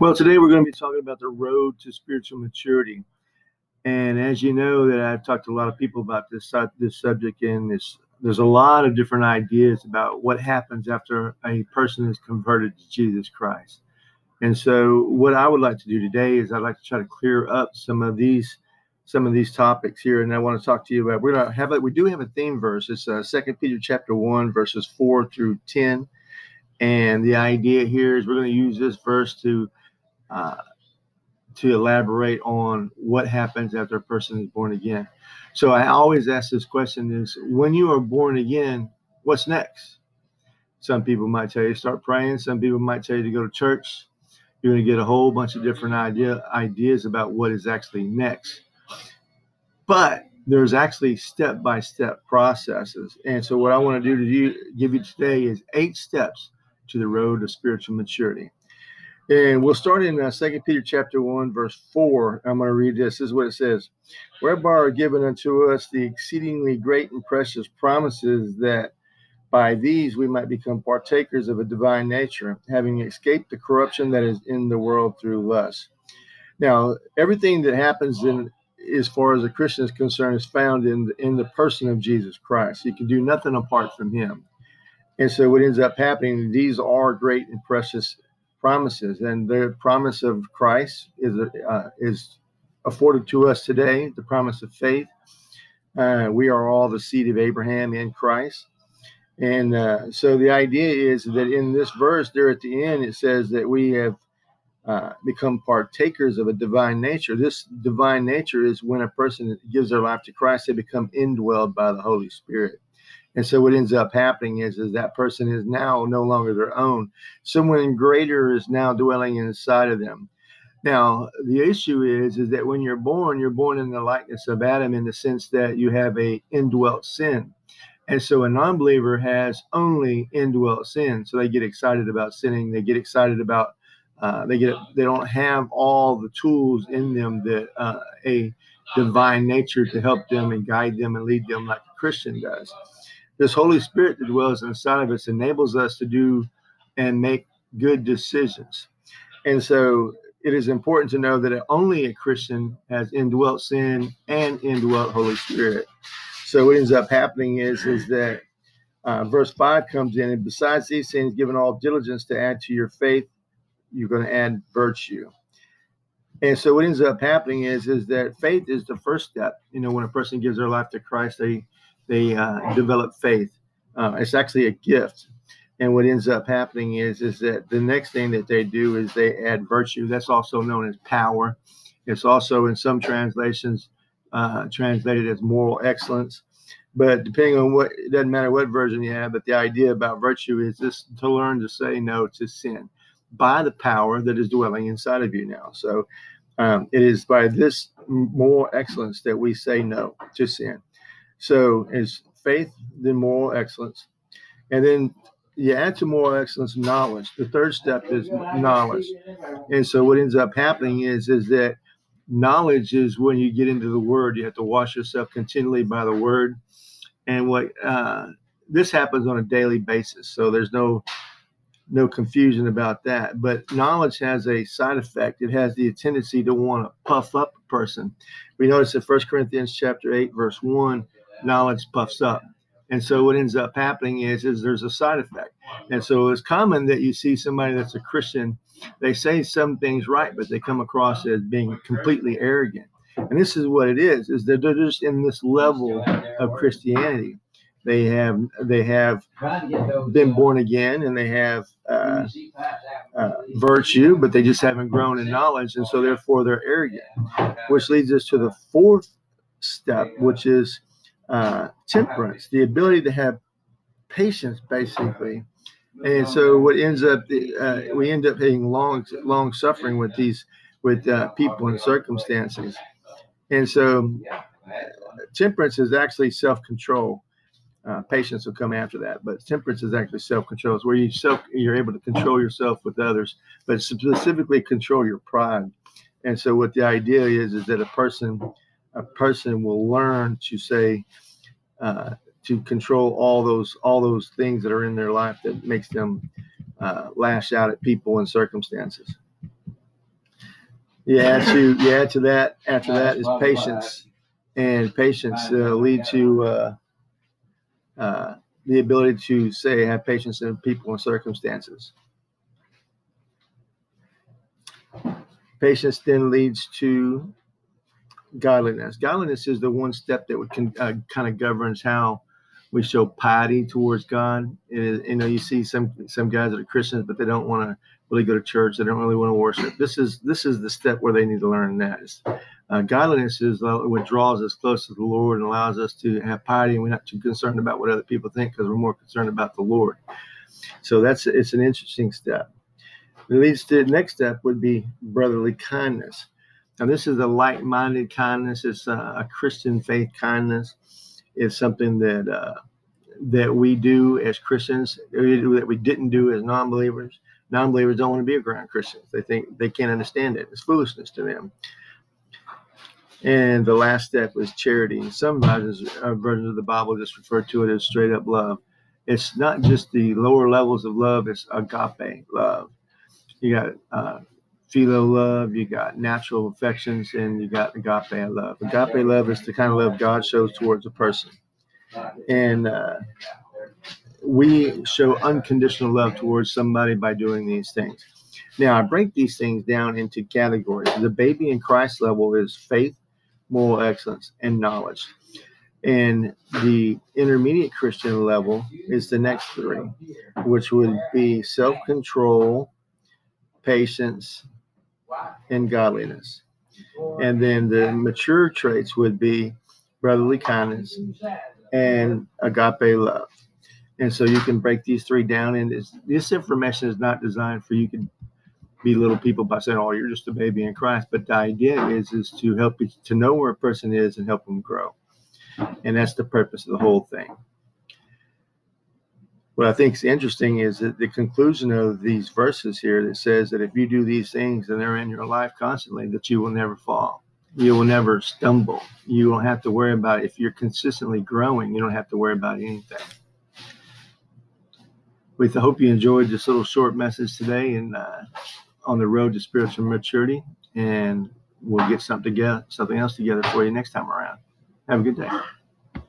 Well, today we're going to be talking about the road to spiritual maturity. And as you know, that I've talked to a lot of people about this subject, and there's a lot of different ideas about what happens after a person is converted to Jesus Christ. And so what I would like to do today is I'd like to try to clear up some of these topics here. And I want to talk to you about, we do have a theme verse. It's 2 Peter chapter 1, verses 4 through 10. And the idea here is we're going to use this verse to elaborate on what happens after a person is born again. So I always ask this question is, when you are born again, what's next? Some people might tell you to start praying. Some people might tell you to go to church. You're going to get a whole bunch of different ideas about what is actually next. But there's actually step-by-step processes. And so what I want to do to give you today is 8 steps to the road to spiritual maturity. And we'll start in 2 Peter chapter 1, verse 4. I'm going to read this. This is what it says. Whereby are given unto us the exceedingly great and precious promises, that by these we might become partakers of a divine nature, having escaped the corruption that is in the world through lust. Now, everything that happens in as far as a Christian is concerned is found in the person of Jesus Christ. You can do nothing apart from him. And so what ends up happening, these are great and precious promises, and the promise of Christ is afforded to us today, the promise of faith. We are all the seed of Abraham in Christ. And so the idea is that in this verse there at the end, it says that we have become partakers of a divine nature. This divine nature is when a person gives their life to Christ, they become indwelled by the Holy Spirit. And so what ends up happening is that person is now no longer their own. Someone greater is now dwelling inside of them. Now, the issue is that when you're born in the likeness of Adam, in the sense that you have an indwelt sin. And so a non-believer has only indwelt sin. So they get excited about sinning. They get excited about, they don't have all the tools in them that a divine nature to help them and guide them and lead them like a Christian does. This Holy Spirit that dwells inside of us enables us to do and make good decisions. And so it is important to know that only a Christian has indwelt sin and indwelt Holy Spirit. So what ends up happening is that verse 5 comes in, and besides these things, given all diligence to add to your faith, you're going to add virtue. And so what ends up happening is that faith is the first step. You know, when a person gives their life to Christ, they develop faith. It's actually a gift. And what ends up happening is that the next thing that they do is they add virtue. That's also known as power. It's also in some translations translated as moral excellence. But depending on what, it doesn't matter what version you have, but the idea about virtue is this: to learn to say no to sin by the power that is dwelling inside of you now. So it is by this moral excellence that we say no to sin. So it's faith, then moral excellence. And then you add to moral excellence knowledge. The third step is knowledge. And so what ends up happening is that knowledge is when you get into the Word. You have to wash yourself continually by the Word. And what this happens on a daily basis. So there's no confusion about that. But knowledge has a side effect. It has the tendency to want to puff up a person. We notice in 1 Corinthians chapter 8, verse 1, knowledge puffs up. And so what ends up happening is there's a side effect. And so it's common that you see somebody that's a Christian, they say some things right, but they come across as being completely arrogant. And this is what it is that they're just in this level of Christianity. They have been born again, and they have virtue, but they just haven't grown in knowledge. And so therefore they're arrogant, which leads us to the fourth step, which is temperance, the ability to have patience, basically. And so what ends up, we end up having long suffering with these, with people and circumstances. And so temperance is actually self-control. Patience will come after that, but temperance is actually self-control. It's where you're able to control yourself with others, but specifically control your pride. And so what the idea is that a person will learn to say, to control all those things that are in their life that makes them lash out at people and circumstances. After that is patience, and patience lead to the ability to have patience in people and circumstances. Patience then leads to godliness. Godliness is the one step that would kind of governs how we show piety towards God. And, you see some guys that are Christians, but they don't want to really go to church. They don't really want to worship. This is the step where they need to learn that. Godliness is what draws us close to the Lord and allows us to have piety. And we're not too concerned about what other people think because we're more concerned about the Lord. So it's an interesting step. It leads to the next step would be brotherly kindness. Now, this is a like-minded kindness. It's a Christian faith kindness. It's something that we do as Christians that we didn't do as non-believers. Non-believers don't want to be around Christians. They think they can't understand it. It's foolishness to them. And the last step is charity. And some versions of the Bible just refer to it as straight-up love. It's not just the lower levels of love. It's agape love. You got philo love, you got natural affections, and you got agape love. Agape love is the kind of love God shows towards a person. And we show unconditional love towards somebody by doing these things. Now, I break these things down into categories. The baby in Christ level is faith, moral excellence, and knowledge. And the intermediate Christian level is the next three, which would be self-control, patience, and godliness. And then the mature traits would be brotherly kindness and agape love. And so you can break these three down. And this information is not designed for you to belittle people by saying, "Oh, you're just a baby in Christ." But the idea is to help you to know where a person is and help them grow. And that's the purpose of the whole thing. What I think is interesting is that the conclusion of these verses here that says that if you do these things and they're in your life constantly, that you will never fall. You will never stumble. You don't have to worry about it. If you're consistently growing, you don't have to worry about anything. We hope you enjoyed this little short message today and on the road to spiritual maturity. And we'll get something else together for you next time around. Have a good day.